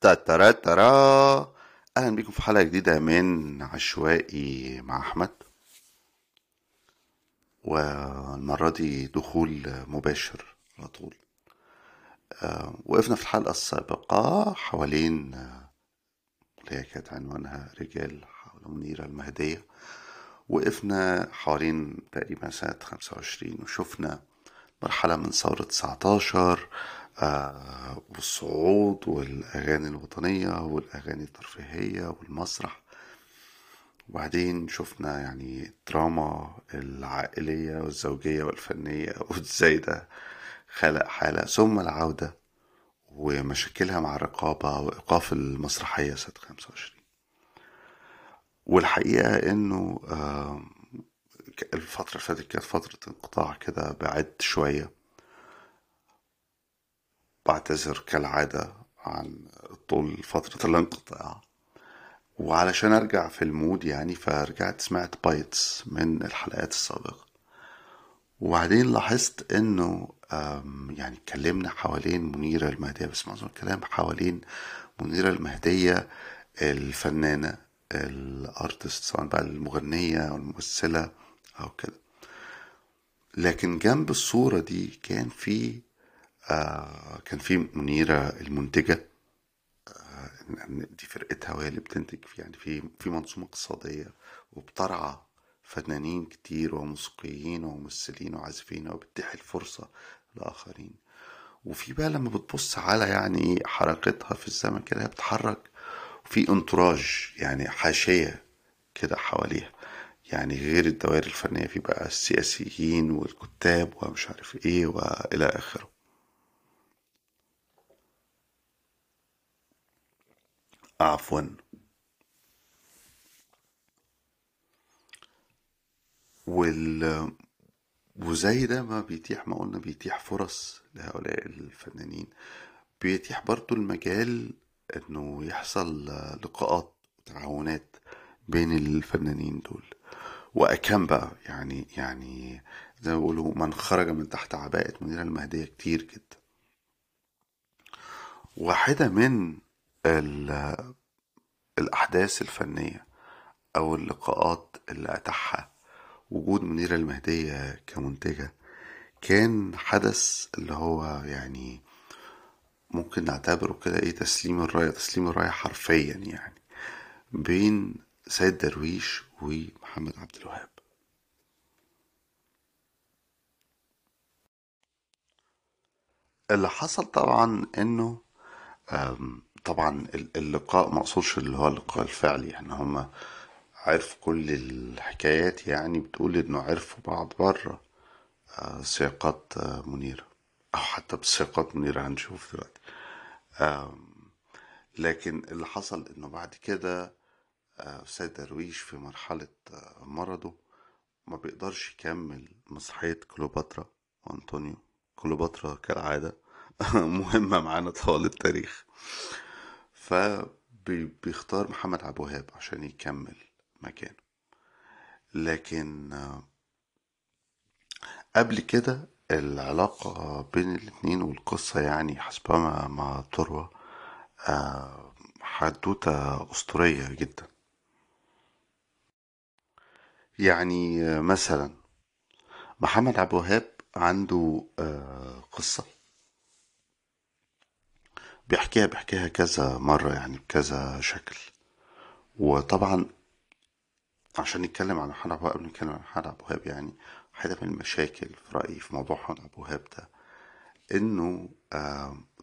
تترترا. اهلا بيكم في حلقه جديده من عشوائي مع احمد، والمره دي دخول مباشر على طول. وقفنا في الحلقه السابقه حوالين اللي هي كانت عنوانها رجال حول منيرة المهدية. وقفنا حوالين تقريبا سنه 25، وشفنا مرحله من ثوره 19 والصعود والأغاني الوطنية والأغاني الترفيهية والمسرح. وبعدين شفنا يعني الدراما العائلية والزوجية والفنية وازاي ده خلق حالة، ثم العودة ومشاكلها مع الرقابة وإيقاف المسرحية سنة 25. والحقيقة إنه الفترة فاتت كانت فترة انقطاع كده، بعدت شوية، بعتذر كالعادة عن طول فترة الانقطاع. وعلشان ارجع في المود يعني فرجعت سمعت بايتس من الحلقات السابقة، وبعدين لاحظت انه يعني اتكلمنا حوالين منيرة المهدية، بس معظم الكلام حوالين منيرة المهدية الفنانة الارتست، سواء بقى المغنية او الممثلة او كده. لكن جنب الصورة دي كان في منيرة المنتجة، دي فرقتها وهي اللي بتنتج، يعني في منظومة اقتصادية وبترعى فنانين كتير وموسيقيين وممثلين وعازفين، وبتتيح الفرصة لآخرين. وفي بقى لما بتبص على يعني حركتها في الزمن كده، بتحرك وفي انتراج يعني حاشية كده حواليها، يعني غير الدوائر الفنية في بقى السياسيين والكتاب ومش عارف ايه والى اخره. عفوا. وزي ده ما بيتيح، ما قلنا بيتيح فرص لهؤلاء الفنانين، بيتيح برضو المجال انه يحصل لقاءات وتعاونات بين الفنانين دول. واكم بقى يعني زي ما بيقولوا من خرج من تحت عباءة منيرة المهدية كتير جدا. واحدة من الأحداث الفنية أو اللقاءات اللي أتاحها وجود منيرة المهدية كمنتجة كان حدث اللي هو يعني ممكن نعتبره كده إيه، تسليم الراية حرفيا يعني، بين سيد درويش ومحمد عبد الوهاب. اللي حصل طبعا إنه طبعا اللقاء مقصورش اللي هو اللقاء الفعلي، يعني هما عرفوا كل الحكايات، يعني بتقول انه عرفوا بعض بره سياقات منيرة او حتى بسياقات منيرة، هنشوف دلوقتي. لكن اللي حصل انه بعد كده سيد درويش في مرحلة مرضه ما بيقدرش يكمل مسرحية كليوباترا وانطونيو. كليوباترا كالعادة مهمة معانا طوال التاريخ، فبيختار محمد عبد الوهاب عشان يكمل مكانه. لكن قبل كده العلاقة بين الاتنين والقصة يعني حسبها مع تروى حدوتة أسطورية جدا. يعني مثلا محمد عبد الوهاب عنده قصة بيحكيها كذا مرة، يعني بكذا شكل. وطبعا عشان نتكلم عن محمد عبد الوهاب، قبل نتكلم عن محمد عبد الوهاب، يعني واحدة من المشاكل في رأيي في موضوع محمد عبد الوهاب ده، انه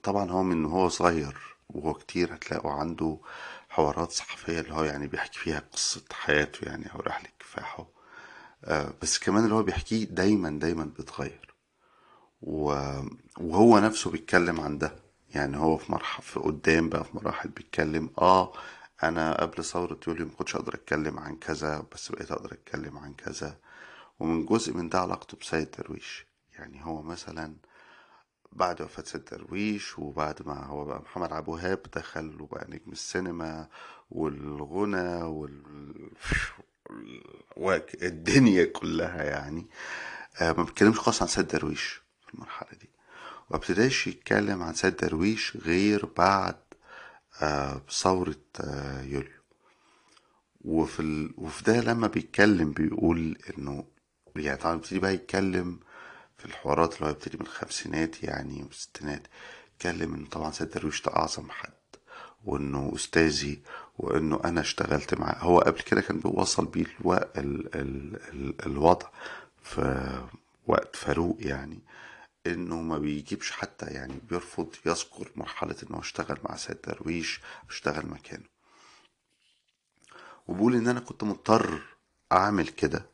طبعا هو من هو صغير وهو كتير هتلاقوا عنده حوارات صحفية اللي هو يعني بيحكي فيها قصة حياته يعني او رحلة كفاحه، بس كمان اللي هو بيحكيه دايما بيتغير، وهو نفسه بيتكلم عن ده. يعني هو في قدام بقى في مراحل بيتكلم انا قبل ثورة يوليو مكنتش اقدر اتكلم عن كذا، بس بقيت اقدر اتكلم عن كذا. ومن جزء من ده علاقته بسيد درويش، يعني هو مثلا بعد وفاة سيد درويش وبعد ما هو بقى محمد عبد الوهاب دخل وبقى نجم السينما والغنى والدنيا كلها، يعني ما بيتكلمش خالص عن سيد درويش في المرحلة دي، وابتداش يتكلم عن سيد درويش غير بعد بثورة يوليو. وفي ده لما بيتكلم بيقول انه يعني طبعا بيبتدي بقى يتكلم في الحوارات اللي هو بيبتدي من الخمسينات يعني والستينات، يتكلم انه طبعا سيد درويش ده اعظم حد وانه استاذي وانه انا اشتغلت معاه. هو قبل كده كان بيوصل بيه الوضع في وقت فاروق، يعني انه ما بيجيبش حتى يعني بيرفض يذكر مرحلة انه اشتغل مع سيد درويش اشتغل مكانه. وبقول ان انا كنت مضطر اعمل كده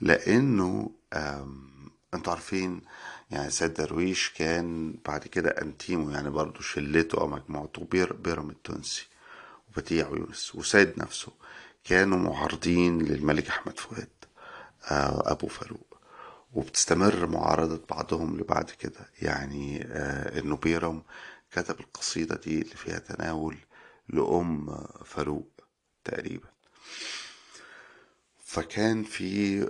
لانه انتوا عارفين يعني سيد درويش كان بعد كده انتيمو يعني برضو شلته او مجموعته بيرم التونسي وبديع ويونس وسيد نفسه كانوا معارضين للملك احمد فؤاد ابو فاروق، وبتستمر معارضة بعضهم لبعض كده. يعني انه بيرم كتب القصيدة دي اللي فيها تناول لأم فاروق تقريبا، فكان في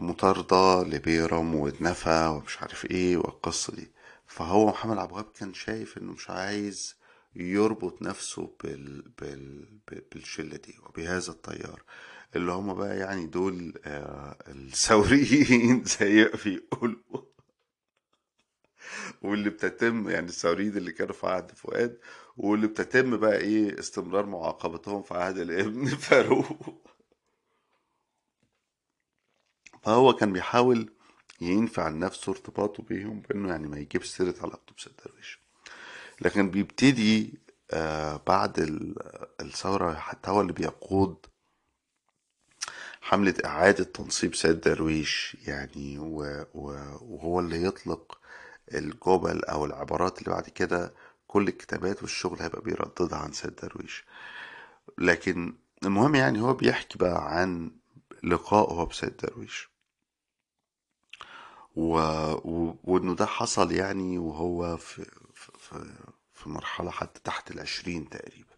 مطاردة لبيرم واتنفى ومش عارف ايه والقصة دي. فهو محمد عبد الوهاب كان شايف انه مش عايز يربط نفسه بالشلة دي وبهذا التيار اللي هم بقى يعني دول الثوريين زي ما بيقولوا، واللي بتتم يعني الثوريين اللي كانوا في عهد فؤاد واللي بتتم بقى ايه استمرار معاقبتهم في عهد الابن فاروق. فهو كان بيحاول ينفع نفسه ارتباطه بيهم بانه يعني ما يجيبش سيرة علاقته بسيد درويش. لكن بيبتدي بعد الثورة حتى هو اللي بيقود حملة إعادة تنصيب سيد درويش يعني، وهو اللي يطلق الجمل أو العبارات اللي بعد كده كل الكتابات والشغل هيبقى بيرددها عن سيد درويش. لكن المهم يعني هو بيحكي بقى عن لقائه بسيد درويش وإنه ده حصل يعني وهو في مرحلة حتى تحت 20 تقريبا.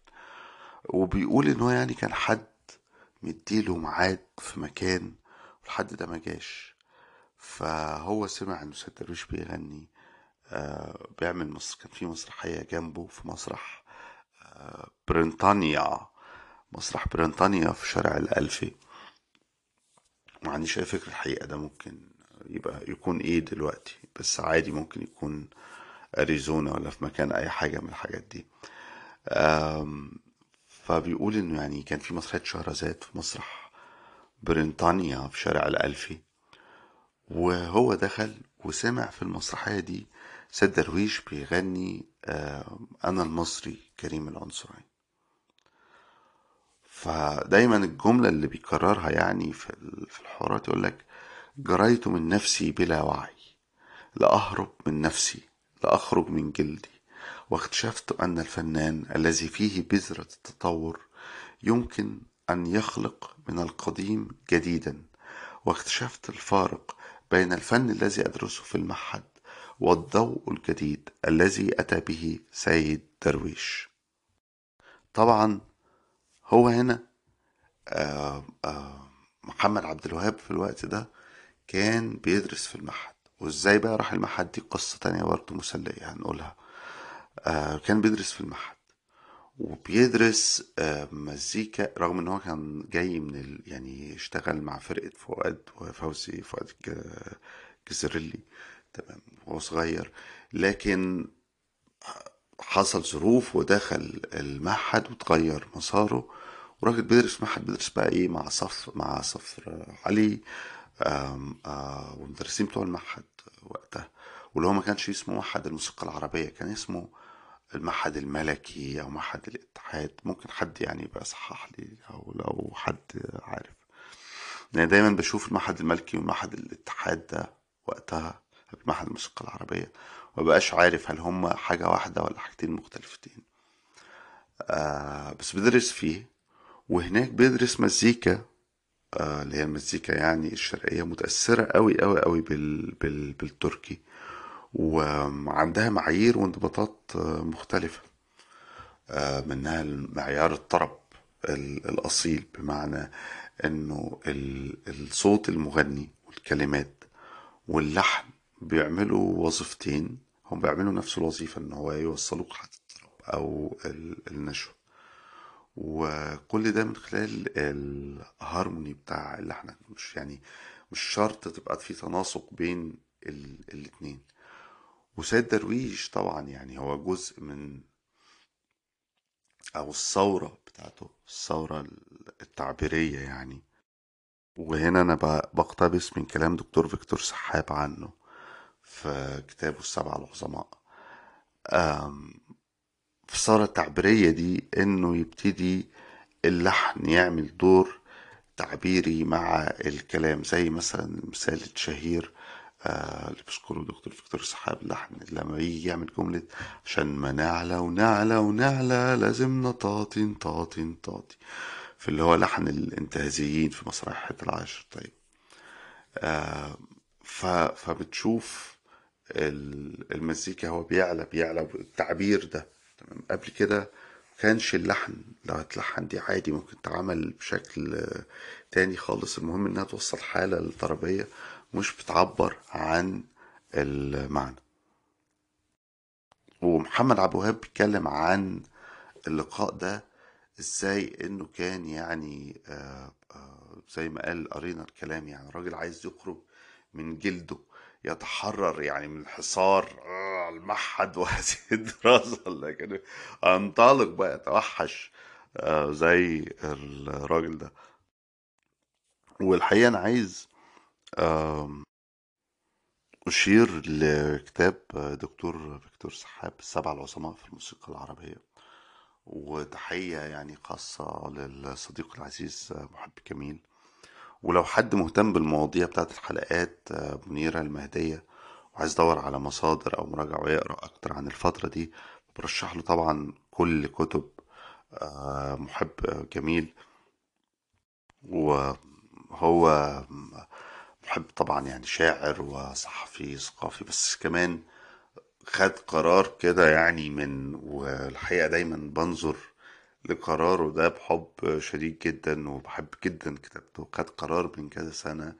وبيقول إنه يعني كان حد مديله معاد في مكان والحد ده ما جاش، فهو سمع انه سيد درويش بيغني بيعمل مصر، كان في مسرحيه جنبه في مسرح بريطانيا، مسرح بريطانيا في شارع الألفي، ما عنديش اي فكره الحقيقه ده ممكن يبقى يكون ايه دلوقتي، بس عادي ممكن يكون اريزونا ولا في مكان اي حاجه من الحاجات دي. فبيقول انه يعني كان في مسرحية شهرزاد في مسرح بريطانيا في شارع الألفي، وهو دخل وسمع في المسرحية دي سيد درويش بيغني أنا المصري كريم العنصرين. فدايما الجملة اللي بيكررها يعني في الحوارات يقولك جريت من نفسي بلا وعي لأهرب من نفسي لأخرج من جلدي، واكتشفت أن الفنان الذي فيه بذرة التطور يمكن أن يخلق من القديم جديدا، واكتشفت الفارق بين الفن الذي أدرسه في المعهد والضوء الجديد الذي أتى به سيد درويش. طبعا هو هنا محمد عبد الوهاب في الوقت ده كان بيدرس في المعهد، وازاي بقى راح المعهد دي قصة تانية برضه مسلية هنقولها. كان بيدرس في المعهد وبيدرس مزيكا، رغم ان هو كان جاي من يعني اشتغل مع فرقة فؤاد وفوزي فؤاد الكزيرلي تمام وهو صغير، لكن حصل ظروف ودخل المعهد وتغير مساره. وراجل بيدرس معهد بيدرس بقى ايه مع صفر علي والمدرسين بتوع المعهد وقتها، واللي هو ما كانش اسمه معهد الموسيقى العربية، كان اسمه المعهد الملكي أو معهد الاتحاد، ممكن حد يعني يبقى صحح لي أو لو حد عارف. أنا دايما بشوف المعهد الملكي ومعهد الاتحاد ده وقتها معهد الموسيقى العربية، ومبقاش عارف هل هما حاجة واحدة ولا حاجتين مختلفتين. بس بدرس فيه، وهناك بدرس مزيكا اللي هي المزيكا يعني الشرقية متأثرة قوي قوي قوي بالتركي، وعندها معايير وانضباطات مختلفة، منها معيار الطرب الأصيل، بمعنى أنه الصوت المغني والكلمات واللحن بيعملوا وظيفتين، هم بيعملوا نفس الوظيفة أنه هو يوصلوك حتى الطرب أو النشوة، وكل ده من خلال الهارموني بتاع اللي احنا مش شرط تبقى في تناسق بين الاتنين. وسيد درويش طبعا هو جزء من او الثورة بتاعته، الثورة التعبيرية وهنا انا بقتبس من كلام دكتور فيكتور سحاب عنه في كتابه السبعة العظماء. في الثورة التعبيرية دي انه يبتدي اللحن يعمل دور تعبيري مع الكلام، زي مثلا المثال الشهير اللي بشكره دكتور فيكتور سحاب، اللحن لما يجي يعمل جملة عشان ما نعلى ونعلى ونعلى لازم نطاطي نطاطي نطاطي، في اللي هو لحن الانتهازيين في مسرح حتة العاشر. طيب فبتشوف المزيكا هو بيعلى التعبير ده. تمام، قبل كده كانش اللحن، لو هتلحن دي عادي ممكن تعمل بشكل تاني خالص، المهم انها توصل حالة للطربية مش بتعبر عن المعنى. ومحمد عبد الوهاب بيتكلم عن اللقاء ده ازاي، انه كان زي ما قال قرينا الكلام، راجل عايز يخرج من جلده، يتحرر من الحصار المحد وهذه الدراسة، لكن انطلق بقى اتوحش زي الراجل ده. والحقيقة انا عايز أشير لكتاب دكتور فيكتور سحاب السبع العظماء في الموسيقى العربية، وتحية خاصة للصديق العزيز محب جميل. ولو حد مهتم بالمواضيع بتاعت الحلقات منيرة المهدية وعايز يدور على مصادر أو مراجع ويقرأ أكتر عن الفترة دي، برشح له طبعا كل كتب محب جميل. وهو محب طبعا شاعر وصحفي ثقافي، بس كمان خد قرار كده من، والحقيقة دايما بنظر لقراره ده بحب شديد جدا وبحب جدا كتابته. خد قرار من كذا سنة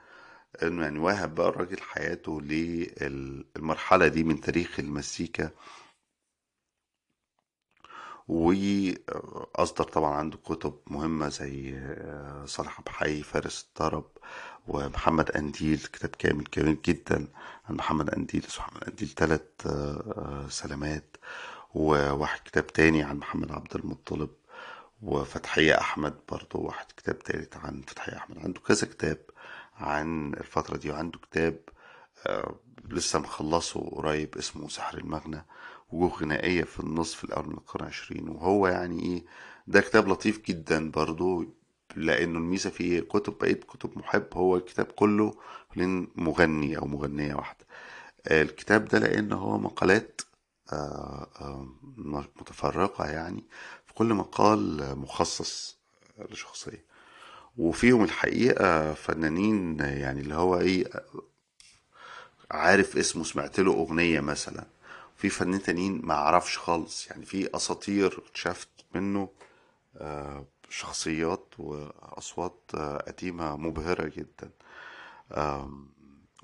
انه وهب بقى الراجل حياته للمرحلة دي من تاريخ المزيكا، واصدر طبعا عنده كتب مهمة زي صالح بحي فارس الطرب، ومحمد قنديل كتاب كامل جدا عن محمد قنديل، محمد قنديل 3 سلامات، وواحد كتاب تاني عن محمد عبد المطلب، وفتحية أحمد برضو واحد كتاب تالت عن فتحية أحمد. عنده كذا كتاب عن الفترة دي، وعنده كتاب لسه مخلصه قريب اسمه سحر المغنى، وجوه غنائية في النصف الأول من القرن 20. وهو ده كتاب لطيف جدا برضو، لأنه الميزة فيه كتب بقية كتب محب، هو الكتاب كله لمغني أو مغنية واحدة. الكتاب ده لأنه هو مقالات متفرقة، في كل مقال مخصص لشخصية، وفيهم الحقيقة فنانين اللي هو عارف اسمه، سمعت له أغنية مثلا، وفي فنانين تانيين ما عرفش خالص، في أساطير شفت منه شخصيات وأصوات قديمة مبهرة جدا.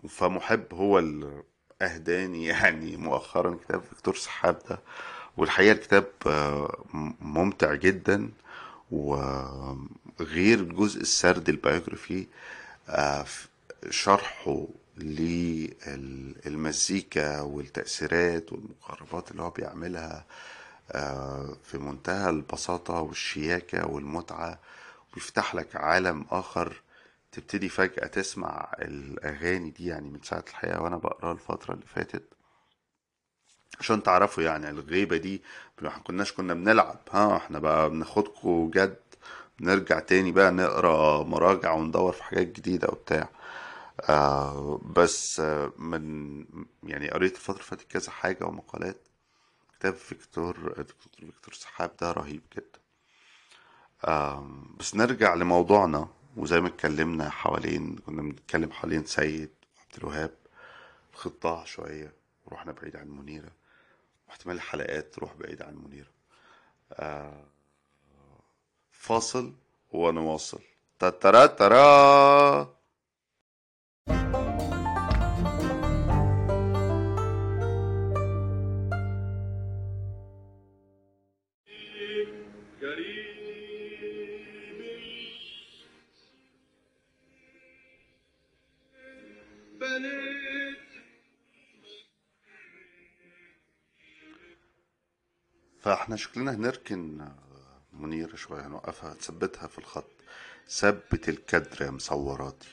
فمحب هو اللي اهداني مؤخرا كتاب فيكتور سحاب ده، والحقيقة الكتاب ممتع جدا. وغير الجزء السرد البيوغرافي، شرحه للمزيكا والتأثيرات والمقاربات اللي هو بيعملها في منتهى البساطة والشياكة والمتعة، ويفتح لك عالم آخر. تبتدي فجأة تسمع الأغاني دي من ساعة الحقيقة وأنا بقرأ الفترة اللي فاتت، عشان تعرفوا الغيبة دي احنا كنا بنلعب، احنا بقى بناخدكم جد، نرجع تاني بقى نقرأ مراجع وندور في حاجات جديدة وبتاع. بس من قريت الفترة اللي فاتت كذا حاجة ومقالات، كتاب دكتور سحاب ده رهيب جدا. بس نرجع لموضوعنا، وزي ما اتكلمنا كنا بنتكلم حوالين سيد عبد الوهاب، خطاها شوية ورحنا بعيد عن منيرة، واحتمال الحلقات تروح بعيد عن منيرة. فاصل ونواصل. تترا ترا فاحنا شكلنا هنركن منيرة شوية، هنوقفها نثبتها في الخط. ثبت الكدر يا مصوراتي.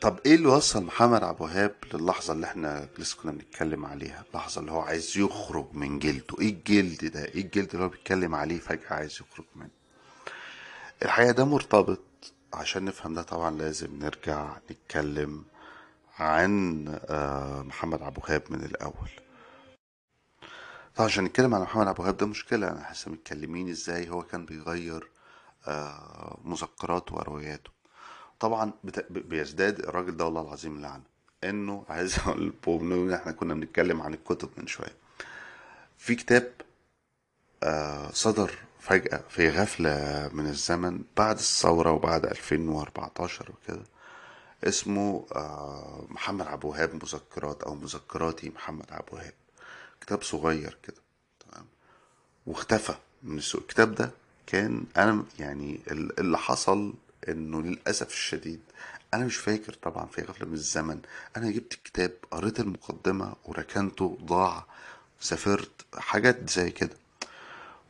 طب ايه اللي وصل محمد عبد الوهاب للحظة اللي احنا لسه كنا بنتكلم عليها، اللحظة اللي هو عايز يخرج من جلده؟ ايه الجلد ده؟ ايه الجلد اللي هو بيتكلم عليه فجأة عايز يخرج منه؟ الحقيقة ده مرتبط، عشان نفهم ده طبعا لازم نرجع نتكلم عن محمد عبد الوهاب من الاول. طبعا عشان نتكلم عن محمد عبد الوهاب ده مشكلة، انا حاسس متكلمين ازاي هو كان بيغير مذكراته ورواياته. طبعا بيزداد الراجل ده والله العظيم لعنه، انه عايز اقول احنا كنا بنتكلم عن الكتب من شويه. في كتاب صدر فجأة في غفلة من الزمن بعد الثورة وبعد 2014 وكده، اسمه محمد عبد الوهاب مذكرات، او مذكراتي محمد عبد الوهاب. كتاب صغير كده تمام، واختفى من السوق. الكتاب ده كان انا يعني اللي حصل انه للاسف الشديد انا مش فاكر، طبعا في غفله من الزمن انا جبت الكتاب قريت المقدمه وركنته، ضاع، سافرت، حاجات زي كده،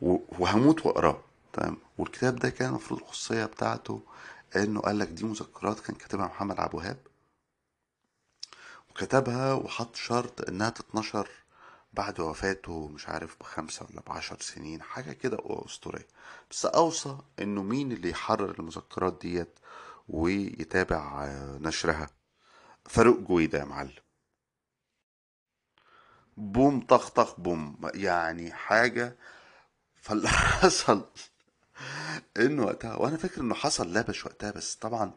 وهموت واقراه تمام. والكتاب ده كان المفروض الخصوصيه بتاعته انه قال لك دي مذكرات كان كاتبها محمد عبد الوهاب، وكتبها وحط شرط انها تتنشر بعد وفاته مش عارف ب5 ولا ب10 سنين حاجة كده أسطورية، بس أوصى إنه مين اللي يحرر المذكرات ديت ويتابع نشرها؟ فاروق جويدة يا معلم. بوم طخ طخ بوم، يعني حاجة. فاللي حصل إنه وقتها، وأنا فاكر إنه حصل لبش وقتها، بس طبعا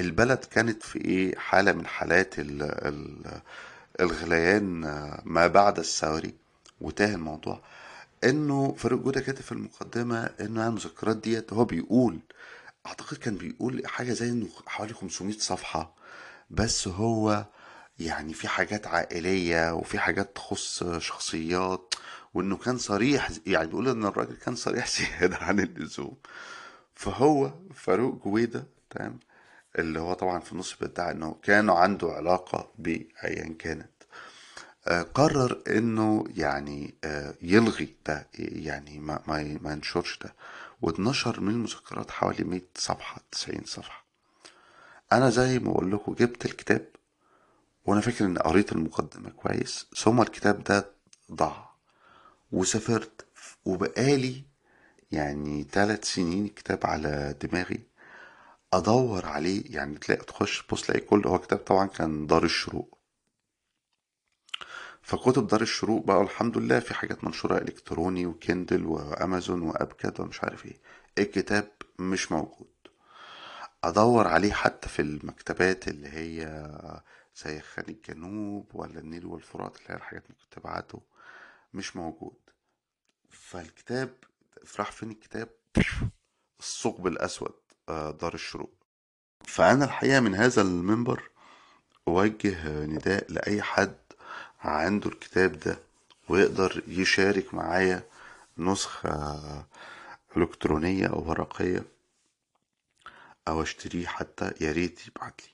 البلد كانت في إيه، حالة من حالات الغليان ما بعد الثوري، وتاه الموضوع. انه فاروق جويدة كاتب في المقدمه انه عن المذكرات ديت، هو بيقول اعتقد كان بيقول حاجه زي انه حوالي 500 صفحه، بس هو يعني في حاجات عائليه وفي حاجات تخص شخصيات، وانه كان صريح، يعني بيقول ان الراجل كان صريح زياده عن اللزوم. فهو فاروق جويدة تمام، اللي هو طبعا في النص بتاع انه كانوا عنده علاقة بأيا كانت، قرر انه يعني يلغي ده، يعني ما ينشرش ده، واتنشر من المذكرات حوالي 100 صفحة 90 صفحة. انا زي ما بقول لكم جبت الكتاب وانا فاكر ان قريت المقدمة كويس، ثم الكتاب ده ضاع وسافرت، وبقالي يعني 3 سنين الكتاب على دماغي ادور عليه. يعني تلاقي تخش بص تلاقي كل، هو كتاب طبعا كان دار الشروق، فكتب دار الشروق بقى الحمد لله في حاجات منشورة الكتروني وكندل وامازون وابكد ومش عارف ايه، الكتاب مش موجود. ادور عليه حتى في المكتبات اللي هي زي خان الجنوب ولا النيل والفرات، اللي هي الحاجات اللي كنت بعته، مش موجود. فالكتاب راح فين؟ الكتاب الثقب الاسود دار الشروق. فأنا الحقيقة من هذا المنبر أوجه نداء لأي حد عنده الكتاب ده ويقدر يشارك معايا نسخة إلكترونية أو ورقية أو اشتريه حتى، ياريت يبعتلي.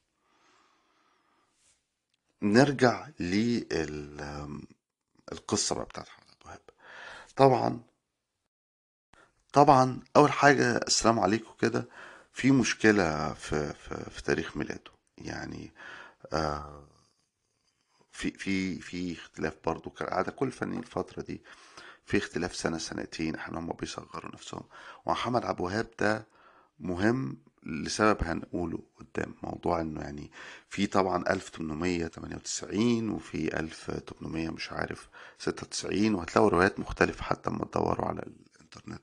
نرجع للقصة بقى بتاعت محمد عبد الوهاب. طبعا أول حاجة السلام عليكم كده، في مشكلة في تاريخ ميلاده، يعني في اختلاف برضو كالعادة كل فنانين الفترة دي، في اختلاف سنة سنتين، احنا هم بيصغروا نفسهم. ومحمد عبد الوهاب ده مهم لسبب هنقوله قدام، موضوع انه يعني في طبعا 1898 وفي 1800 مش عارف 96، وهتلاقوا روايات مختلفة حتى لما تدوروا على الانترنت.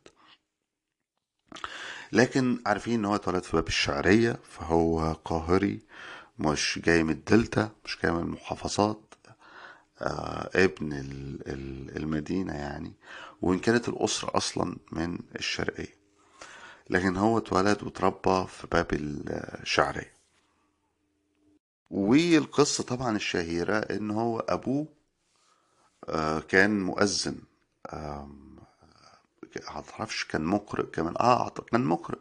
لكن عارفين ان هو اتولد في باب الشعرية، فهو قاهري، مش جاي من الدلتا، مش جاي من المحافظات، ابن المدينة يعني، وان كانت الاسرة اصلا من الشرقية، لكن هو اتولد وتربى في باب الشعرية. والقصة طبعا الشهيرة ان هو ابوه كان مؤذن، معرفش كان مقرئ كمان، كان مقرئ،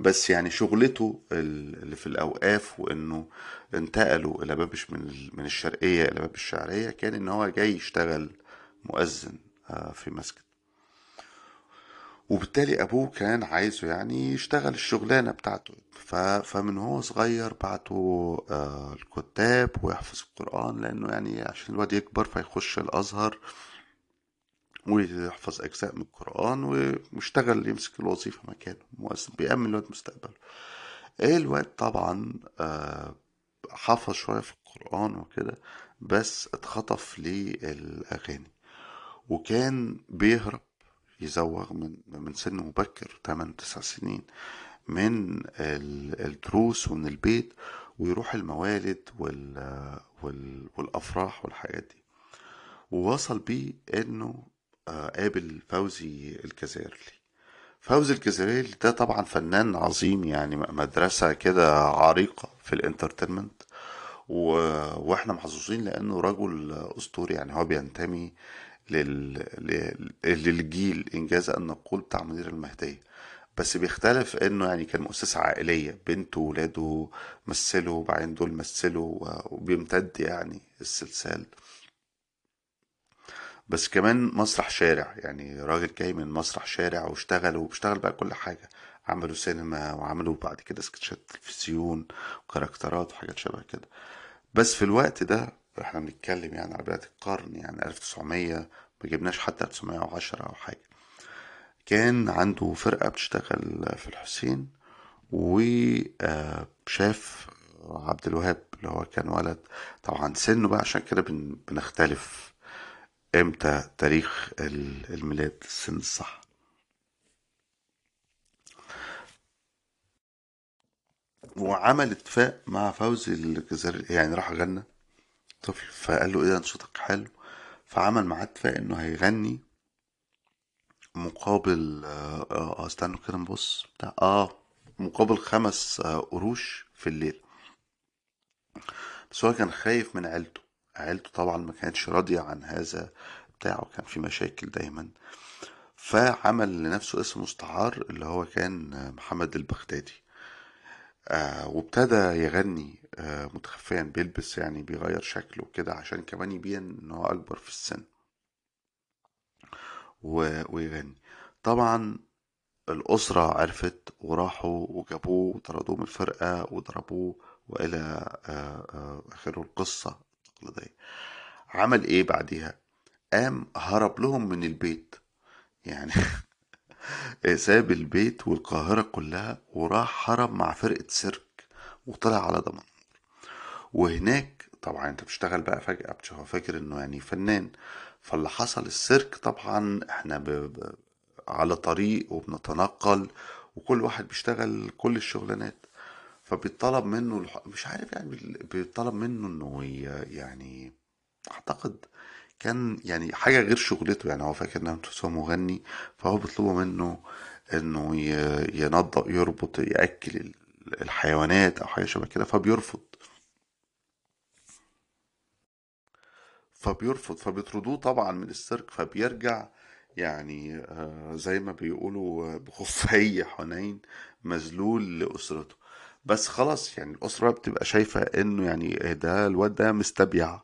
بس يعني شغلته اللي في الاوقاف وانه انتقلوا الى بابش من الشرقيه الى باب الشعريه كان ان هو جاي يشتغل مؤذن في مسجد، وبالتالي ابوه كان عايزه يعني يشتغل الشغلانه بتاعته. فمن هو صغير بعته الكتاب ويحفظ القران، لانه يعني عشان الواد يكبر فيخش الازهر ويحفظ اجزاء من القران ويشتغل يمسك الوظيفه مكانه مؤسس، بيأمن الواد مستقبله. الواد طبعا حفظ شويه في القران وكده، بس اتخطف للاغاني وكان بيهرب يزوغ من سن مبكر 8-9 سنين من الدروس ومن البيت، ويروح الموالد والافراح والحاجات دي. ووصل بيه انه قابل فوزي الكزيرلي. فوزي الكزيرلي ده طبعا فنان عظيم، يعني مدرسة كده عريقة في الانترتينمنت، واحنا محظوظين لانه رجل اسطوري. يعني هو بينتمي للجيل انجاز ان نقول بتاع منيرة المهدية، بس بيختلف انه يعني كان مؤسسة عائلية، بنته وولاده مثلوا وبعدين دول مثلوا وبيمتد يعني السلسال. بس كمان مسرح شارع، يعني راجل جاي من مسرح شارع واشتغل بقى كل حاجة، عملوا سينما وعملوا بعد كده سكتشات تلفزيون وكاركترات وحاجات شبه كده. بس في الوقت ده احنا بنتكلم يعني على بداية القرن، يعني 1900 مجبناش حتى 1910 او حاجة. كان عنده فرقة بتشتغل في الحسين، وشاف عبد الوهاب اللي هو كان ولد طبعا سنه بقى، عشان كده بنختلف امتى تاريخ الميلاد السن الصح. وعمل اتفاق مع فوزي الكزيرلي، يعني راح غنى طفل فقال له ايه ده صوتك حلو، فعمل معاه اتفاق انه هيغني مقابل استنوا كده نبص بتاع مقابل 5 قروش في الليل. بس هو كان خايف من عيلته طبعا ما كانتش راضية عن هذا بتاعه، كان في مشاكل دايما. فعمل لنفسه اسم مستعار اللي هو كان محمد البغدادي، وابتدى يغني متخفيا، بيلبس يعني بيغير شكله كده عشان كمان يبين ان هو اكبر في السن ويغني. طبعا الاسرة عرفت وراحوا وجابوه وطردوه من الفرقة وضربوه والى اخره القصة دي. عمل ايه بعدها؟ قام هرب لهم من البيت، يعني ساب البيت والقاهرة كلها وراح هرب مع فرقة سيرك وطلع على دمنهور. وهناك طبعا انت بتشتغل بقى فجأة، هو فاكر انه يعني فنان. فاللي حصل السيرك طبعا احنا على طريق وبنتنقل وكل واحد بيشتغل كل الشغلانات، فبيطلب منه مش عارف يعني بيطلب منه انه يعني اعتقد كان يعني حاجه غير شغلته، يعني هو فاكر انه مغني، فهو بيطلبوا منه انه ينضف يربط ياكل الحيوانات او حاجه شبه كده، فبيرفض فبيطردوه طبعا من السيرك. فبيرجع يعني زي ما بيقولوا بخفي حنين مذلول لاسرته. بس خلاص يعني الأسرة بتبقى شايفة انه يعني ده الواد ده مستبيع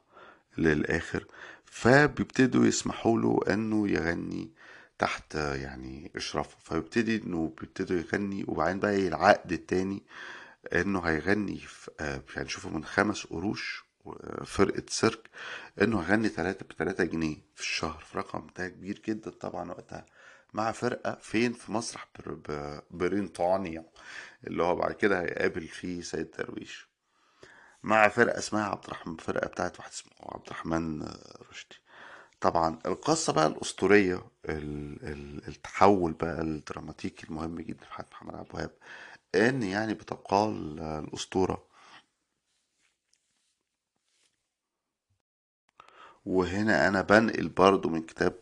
للآخر، فبيبتدوا يسمحوا له انه يغني تحت يعني اشرافه. فبيبتدي انه بيبتدوا يغني، وبعدين بقى العقد التاني انه هيغني يعني شوفوا من 5 قروش فرقة سيرك، انه هيغني 3 ب3 جنيه في الشهر، في رقم ده كبير جدا طبعا وقتها، مع فرقة فين في مسرح برينطانيا اللي هو بعد كده هيقابل فيه سيد درويش، مع فرقة اسمها عبد الرحمن، فرقة بتاعت واحد اسمه عبد الرحمن رشدي. طبعا القصة بقى الأسطورية، التحول بقى الدراماتيكي المهم جدا في حياة محمد عبد الوهاب، ان يعني بتقال الأسطورة. وهنا انا بنقل برضو من كتاب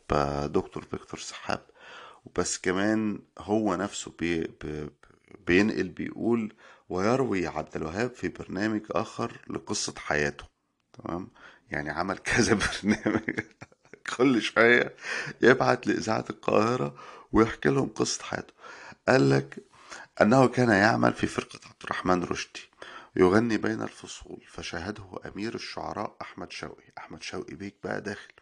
دكتور فيكتور سحاب، بس كمان هو نفسه بينقل بيقول ويروي عبد الوهاب في برنامج آخر لقصة حياته. تمام، يعني عمل كذا برنامج كل شوية يبعت لإذاعة القاهرة ويحكي لهم قصة حياته. قال لك أنه كان يعمل في فرقة عبد الرحمن رشدي يغني بين الفصول، فشاهده أمير الشعراء أحمد شوقي بيك بقى داخل،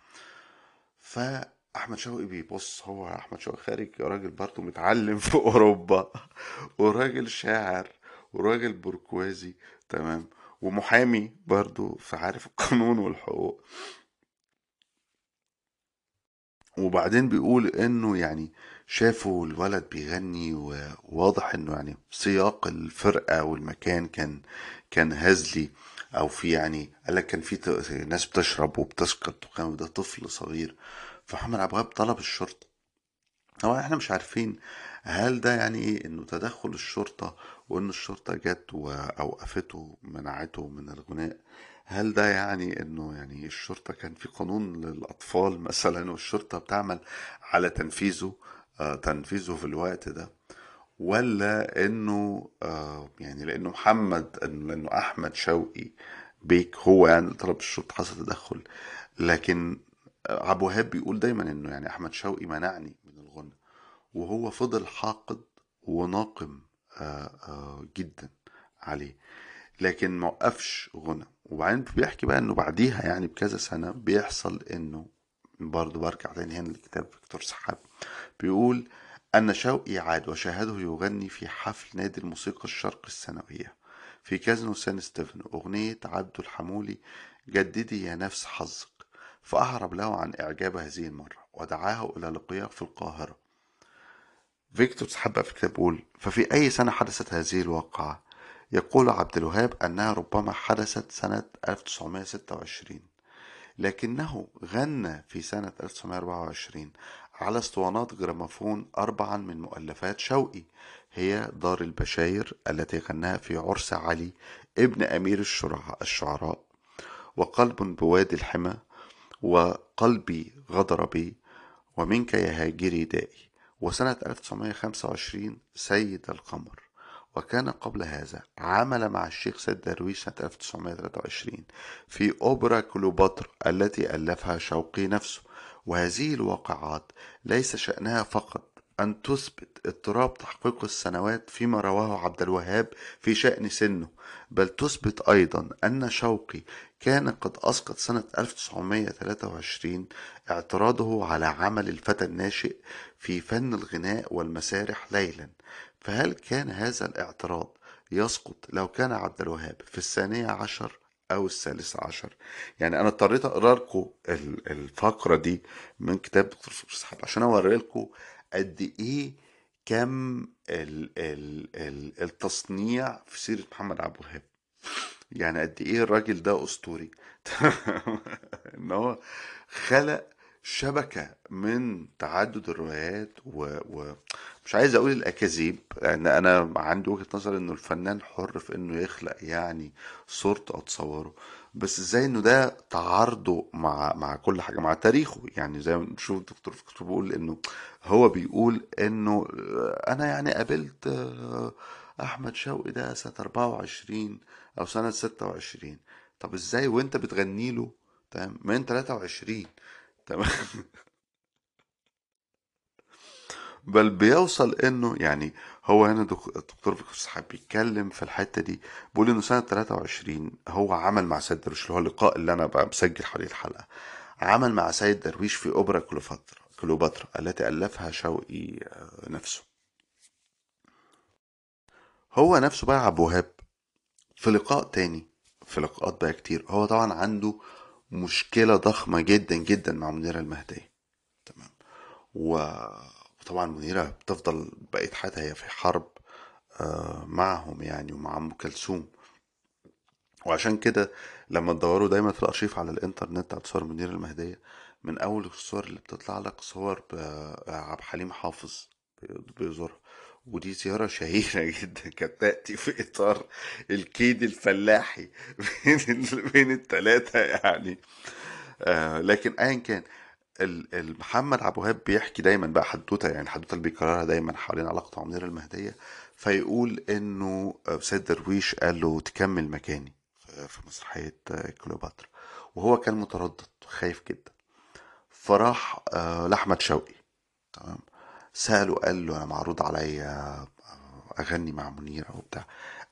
فأحمد شوقي بيبص، هو أحمد شوقي خارج راجل برضه متعلم في أوروبا وراجل شاعر وراجل بركوازي تمام ومحامي برضه، فعارف القانون والحقوق. وبعدين بيقول انه يعني شافوا الولد بيغني، وواضح انه يعني سياق الفرقة والمكان كان هزلي، او في يعني قالك كان في ناس بتشرب وبتسكت، وكان ده طفل صغير. فمحمد عبد الوهاب طلب الشرطة. هو احنا مش عارفين هل ده يعني ايه، انه تدخل الشرطة وان الشرطة جت واوقفته منعته من الغناء، هل ده يعني انه يعني الشرطة كان في قانون للاطفال مثلا والشرطة بتعمل على تنفيذه في الوقت ده، ولا انه يعني لانه احمد شوقي بيك هو يعني طلب الشرطة حصل تدخل. لكن عبد الوهاب بيقول دايما انه يعني احمد شوقي منعني من الغنى، وهو فضل حاقد وناقم جدا عليه، لكن موقفش غنى. وبعدين بيحكي بقى انه بعديها يعني بكذا سنة بيحصل انه برضو، برجع تاني هنا لكتاب فيكتور سحاب، بيقول ان شوقي عاد وشاهده يغني في حفل نادي الموسيقى الشرق السنوية في كازنو سان ستيفن اغنية عبد الحمولي جددي يا نفس حظك، فأعرب له عن إعجابه هذه المرة ودعاه إلى لقياه في القاهرة. فيكتور سحاب في كتاب يقول ففي أي سنة حدثت هذه الواقعة؟ يقول عبد الوهاب أنها ربما حدثت سنة 1926، لكنه غنى في سنة 1924 على اسطوانات جراموفون 4 من مؤلفات شوقي، هي دار البشاير التي غناها في عرس علي ابن أمير الشعراء، وقلب بوادي الحمى، وقلبي غدر بي، ومنك يا هاجري دائي، وسنة 1925 سيد القمر. وكان قبل هذا عمل مع الشيخ سيد درويش سنة 1923 في أوبرا كليوباترا التي ألفها شوقي نفسه. وهذه الواقعات ليس شأنها فقط أن تثبت اضطراب تحقيق السنوات فيما رواه عبد الوهاب في شأن سنه، بل تثبت أيضا أن شوقي كان قد أسقط سنة 1923 اعتراضه على عمل الفتى الناشئ في فن الغناء والمسارح ليلا. فهل كان هذا الاعتراض يسقط لو كان عبد الوهاب في 12 أو 13؟ يعني أنا اضطريت أقرأ لكم الفقرة دي من كتاب دكتور فيكتور سحاب عشان أوري لكم قد ايه كم التصنيع في سيرة محمد عبد الوهاب، يعني قد ايه الراجل ده اسطوري ان هو خلق شبكة من تعدد الروايات مش عايز اقول الاكاذيب، لان يعني انا عندي وجهة نظر انه الفنان حر في انه يخلق يعني صورته او تصوره، بس ازاي انه ده تعارضه مع كل حاجه، مع تاريخه. يعني زي ما نشوف الدكتور فيكتور بيقول انه هو بيقول انه انا يعني قابلت احمد شوقي ده سنه 24 او سنه 26. طب ازاي وانت بتغني له تمام من 23 تمام؟ بل بيوصل انه يعني هو هنا الدكتور فيكتور سحاب بيتكلم في الحته دي، بيقول انه سنه 23 هو عمل مع سيد درويش، اللي هو اللقاء اللي انا بقى مسجل حواليه الحلقه، عمل مع سيد درويش في اوبرا كليوباترا التي الفها شوقي نفسه. هو نفسه بقى عبد الوهاب في لقاء تاني، في لقاءات بقى كتير، هو طبعا عنده مشكله ضخمه جدا جدا مع منيرة المهدية تمام، وطبعا منيرة بتفضل بقيت حياتها هي في حرب معهم يعني، ومع أم كلثوم. وعشان كده لما تدوروا دايما في الارشيف على الانترنت على صور منيرة المهدية، من اول الصور اللي بتطلع لك صور عبد الحليم حافظ بيزورها، ودي زيارة شهيرة جدا كانت تأتي في اطار الكيد الفلاحي بين الثلاثة يعني. لكن ايا كان محمد عبد الوهاب بيحكي دايما بقى حدوته، يعني حدوته اللي بيكررها دايما حوالين علاقته مع منيرة المهدية، فيقول انه سيد درويش قال له تكمل مكاني في مسرحية كليوباترا، وهو كان متردد خايف جدا، فراح لأحمد شوقي تمام، سأله قال له انا معروض عليا اغني مع منيره وبتاع.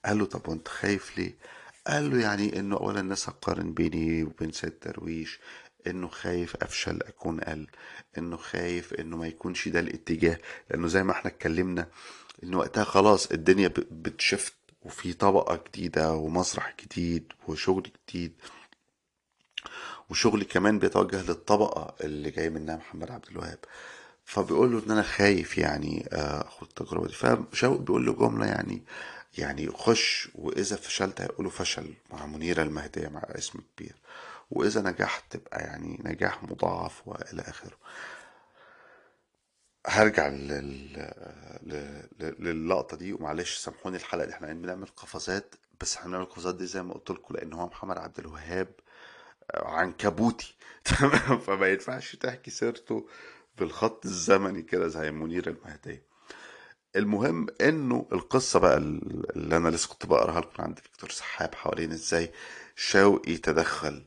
قال له طب وانت خايف ليه؟ قال له يعني انه اولا الناس هتقارن بيني وبين سيد درويش، انه خايف افشل اكون قل، انه خايف انه ما يكونش ده الاتجاه، لانه زي ما احنا اتكلمنا انه وقتها خلاص الدنيا بتشفت وفي طبقه جديده ومسرح جديد وشغل جديد، وشغلي كمان بيتوجه للطبقه اللي جاي منها محمد عبد الوهاب. فبيقول له ان انا خايف يعني اخد التجربه دي. فشوقي بيقول له جمله يعني خش، واذا فشلت هيقولوا فشل، مع منيره المهديه مع اسم كبير، واذا نجحت تبقى يعني نجاح مضاعف والى اخره. هرجع للقطه دي، ومعلش سامحوني الحلقه دي احنا بنعمل قفزات، بس احنا بنعمل القفزات دي زي ما قلت لكم لان هو محمد عبد الوهاب عنكبوتي تمام، فما ينفعش تحكي سيرته بالخط الزمني كده زي منيرة المهدية. المهم انه القصه بقى اللي انا لسه كنت بقراها لكم عند فيكتور سحاب حوالين ازاي شوقي تدخل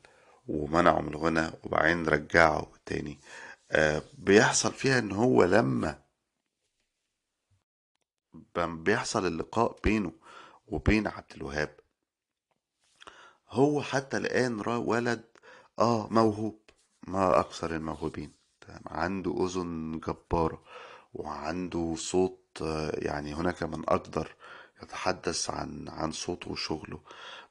ومنعه من الغنى وبعدين رجعه تاني، بيحصل فيها ان هو لما بيحصل اللقاء بينه وبين عبد الوهاب، هو حتى الان ولد موهوب، ما اكثر الموهوبين، عنده اذن جبارة وعنده صوت، يعني هناك من اقدر يتحدث عن صوته وشغله.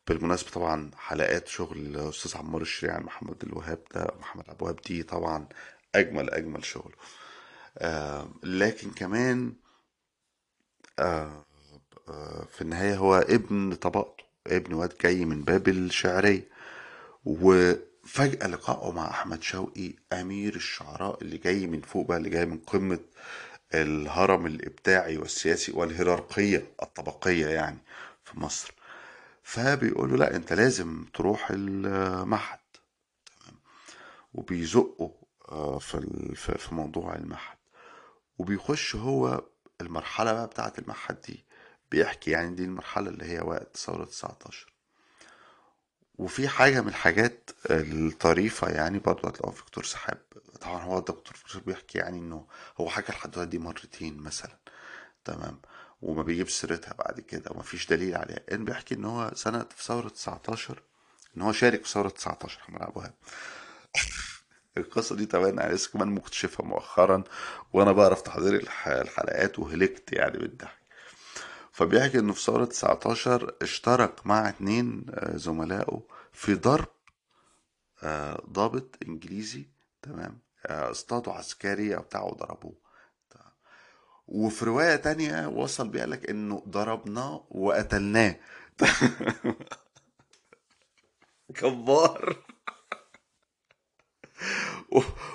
بالمناسبة طبعا حلقات شغل استاذ عمار الشريع عن محمد الوهاب ده محمد عبد الوهاب دي طبعا اجمل شغله، لكن كمان في النهاية هو ابن طبقته، ابن واد جاي من باب الشعرية. وفجأة لقائه مع أحمد شوقي أمير الشعراء اللي جاي من فوق بقى، اللي جاي من قمة الهرم الإبداعي والسياسي والهيرارقية الطبقية يعني في مصر، فبيقوله لا أنت لازم تروح المعهد، وبيزقه في موضوع المعهد، وبيخش هو المرحلة بقى بتاعة المعهد دي، بيحكي يعني دي المرحلة اللي هي وقت ثورة 19. وفي حاجة من الحاجات الطريفة يعني برضه هتلاقوها في فيكتور سحاب، طبعا هو الدكتور بيحكي يعني انه هو حكى الحدوتة دي مرتين مثلا تمام، وما بيجيب سيرتها بعد كده ومفيش دليل عليها، ان بيحكي ان هو سنة في ثورة 19، ان هو شارك في ثورة 19 محمد عبد الوهاب. القصة دي طبعا انا لسه كمان مكتشفها مؤخرا وانا بقرا في تحضير الحلقات وهلكت يعني بالضحك. فبيحكي انه في ثورة 19 اشترك مع 2 زملائه في ضرب ضابط انجليزي تمام، اصطادوا عسكري او بتاعه وضربوه. وفي رواية تانية وصل بيها لك انه ضربناه وقتلناه كبار.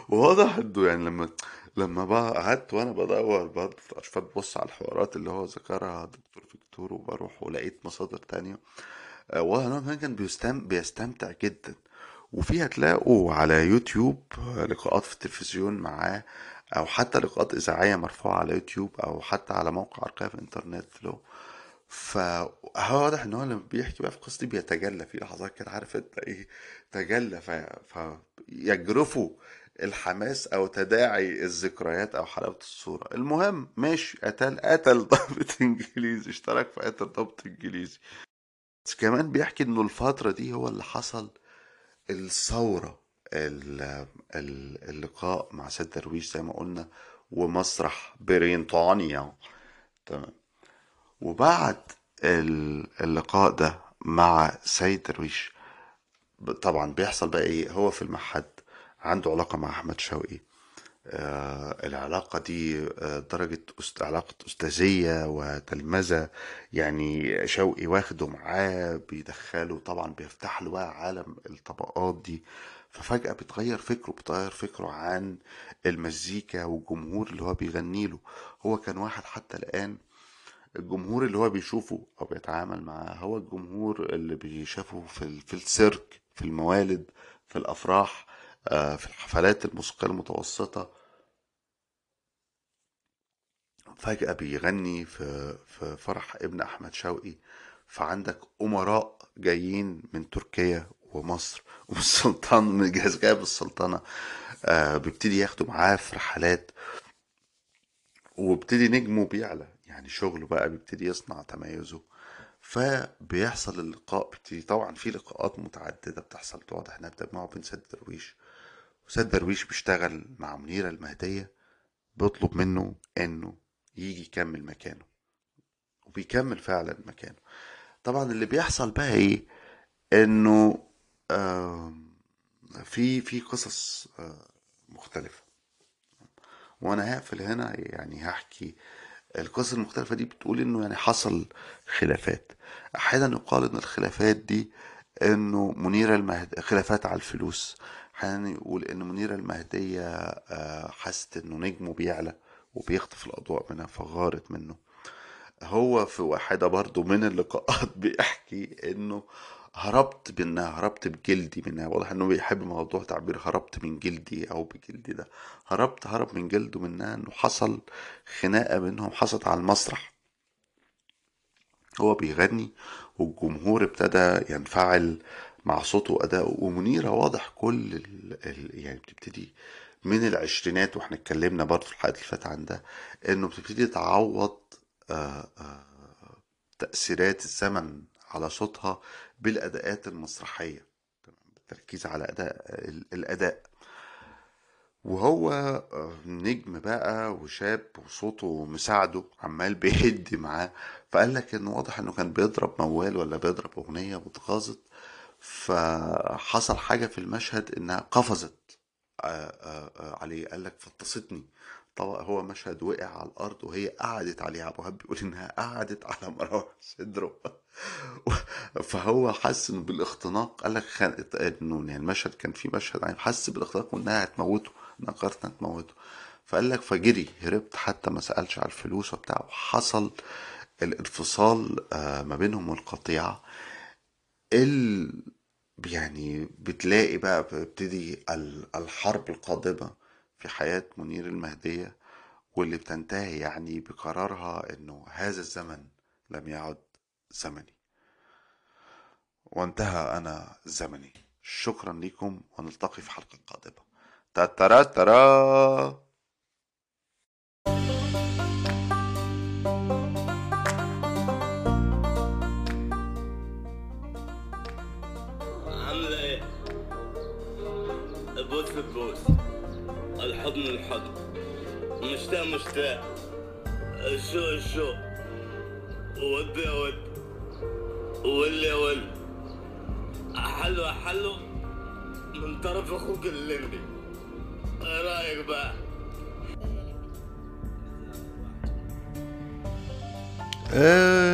وواضح انه يعني لما بقى قعدت وانا بدور برضه ببص على الحوارات اللي هو ذكرها دكتور فيكتور، وبروح ولقيت مصادر تانية، وهو كان بيستمتع جدا. وفي هتلاقوا على يوتيوب لقاءات في التلفزيون معاه، او حتى لقاءات اذاعيه مرفوعه على يوتيوب، او حتى على موقع ارقام الانترنت له. فهو واضح ان هو لما بيحكي بقى في قصتي بيتجلى في لحظات كده، عارف انت ايه تجلى، فيجرفوا الحماس او تداعي الذكريات او حلاوه الصوره. المهم ماشي، قتل ضابط انجليزي، اشترك في قتل ضابط انجليزي. بس كمان بيحكي انه الفتره دي هو اللي حصل الثوره، اللقاء مع سيد درويش زي ما قلنا، ومسرح بريطانيا تمام. وبعد اللقاء ده مع سيد درويش طبعا بيحصل بقى ايه، هو في المعهد عنده علاقة مع أحمد شوقي، العلاقة دي درجة علاقة أستاذية وتلمذة، يعني شوقي واخده معاه بيدخله، طبعا بيفتح له بقى عالم الطبقات دي. ففجأة بيتغير فكره عن المزيكا والجمهور اللي هو بيغنيله. هو كان واحد حتى الآن الجمهور اللي هو بيشوفه أو بيتعامل معاه هو الجمهور اللي بيشافه في السيرك، في الموالد، في الأفراح، في الحفلات الموسيقية المتوسطة. فجأة بيغني في فرح ابن أحمد شوقي، فعندك أمراء جايين من تركيا ومصر والسلطان من جهاز جايب السلطنة بيبتدي ياخدوا معاه في رحلات، وبتدي نجمه بيعلى. يعني شغله بقى بيبتدي يصنع تميزه، فبيحصل اللقاء. طبعا في لقاءات متعددة بتحصل، تقعد احنا بنجمعه بين سيد درويش، وسيد درويش بيشتغل مع منيرة المهدية، بيطلب منه انه يجي يكمل مكانه، وبيكمل فعلا مكانه. طبعا اللي بيحصل بقى ايه، انه في قصص مختلفة، وانا هقفل هنا يعني هحكي القصص المختلفة دي. بتقول انه يعني حصل خلافات، احيانا يقال ان الخلافات دي انه منيرة المهدية، خلافات على الفلوس، احيانا يقول ان منيرة المهدية حست انه نجمه بيعلى وبيخطف الاضواء منها فغارت منه. هو في واحدة برضو من اللقاءات بيحكي انه هربت منها، هربت بجلدي منها. واضح انه بيحب موضوع تعبير هربت من جلدي او بجلدي ده، هرب من جلده منها. انه حصل خناقة بينهم، حصلت على المسرح، هو بيغني والجمهور ابتدى ينفعل مع صوته وادائه. ومنيرة واضح كل يعني بتبتدي من العشرينات، واحنا اتكلمنا برضه في الحلقات اللي فاتت عن ده، انه بتبتدي تعوض تأثيرات الزمن على صوتها بالأداءات المسرحية، بالتركيز على الأداء. وهو نجم بقى وشاب وصوته مساعده، عمال بيهد معاه، فقال لك انه واضح انه كان بيضرب موال ولا بيضرب اغنية واتغاظت، فحصل حاجة في المشهد انها قفزت عليه. قال لك فاتصتني. طبعا هو مشهد وقع على الارض وهي قعدت عليه، عبد الوهاب بيقول انها قعدت على مراوح صدره فهو حس بالاختناق. قال لك انه يعني المشهد كان فيه مشهد يعني حس بالاختناق وانها هتموته، انها قررت انها تموته. فقال لك فجري هربت، حتى ما سالش على الفلوس وبتاع. وحصل الانفصال ما بينهم والقطيعه. يعني بتلاقي بقى بتبتدي الحرب القادمه في حياة منير المهدية، واللي بتنتهي يعني بقرارها انه هذا الزمن لم يعد زمني، وانتهى انا زمني. شكرا لكم، ونلتقي في حلقة قادمة. تترا ترا. عاملة ايه؟ بوس بوس، الحضن الحضن، مشتاق، شو، ود، ول، حلو من طرف أخوك الليمبي، رايك بقى؟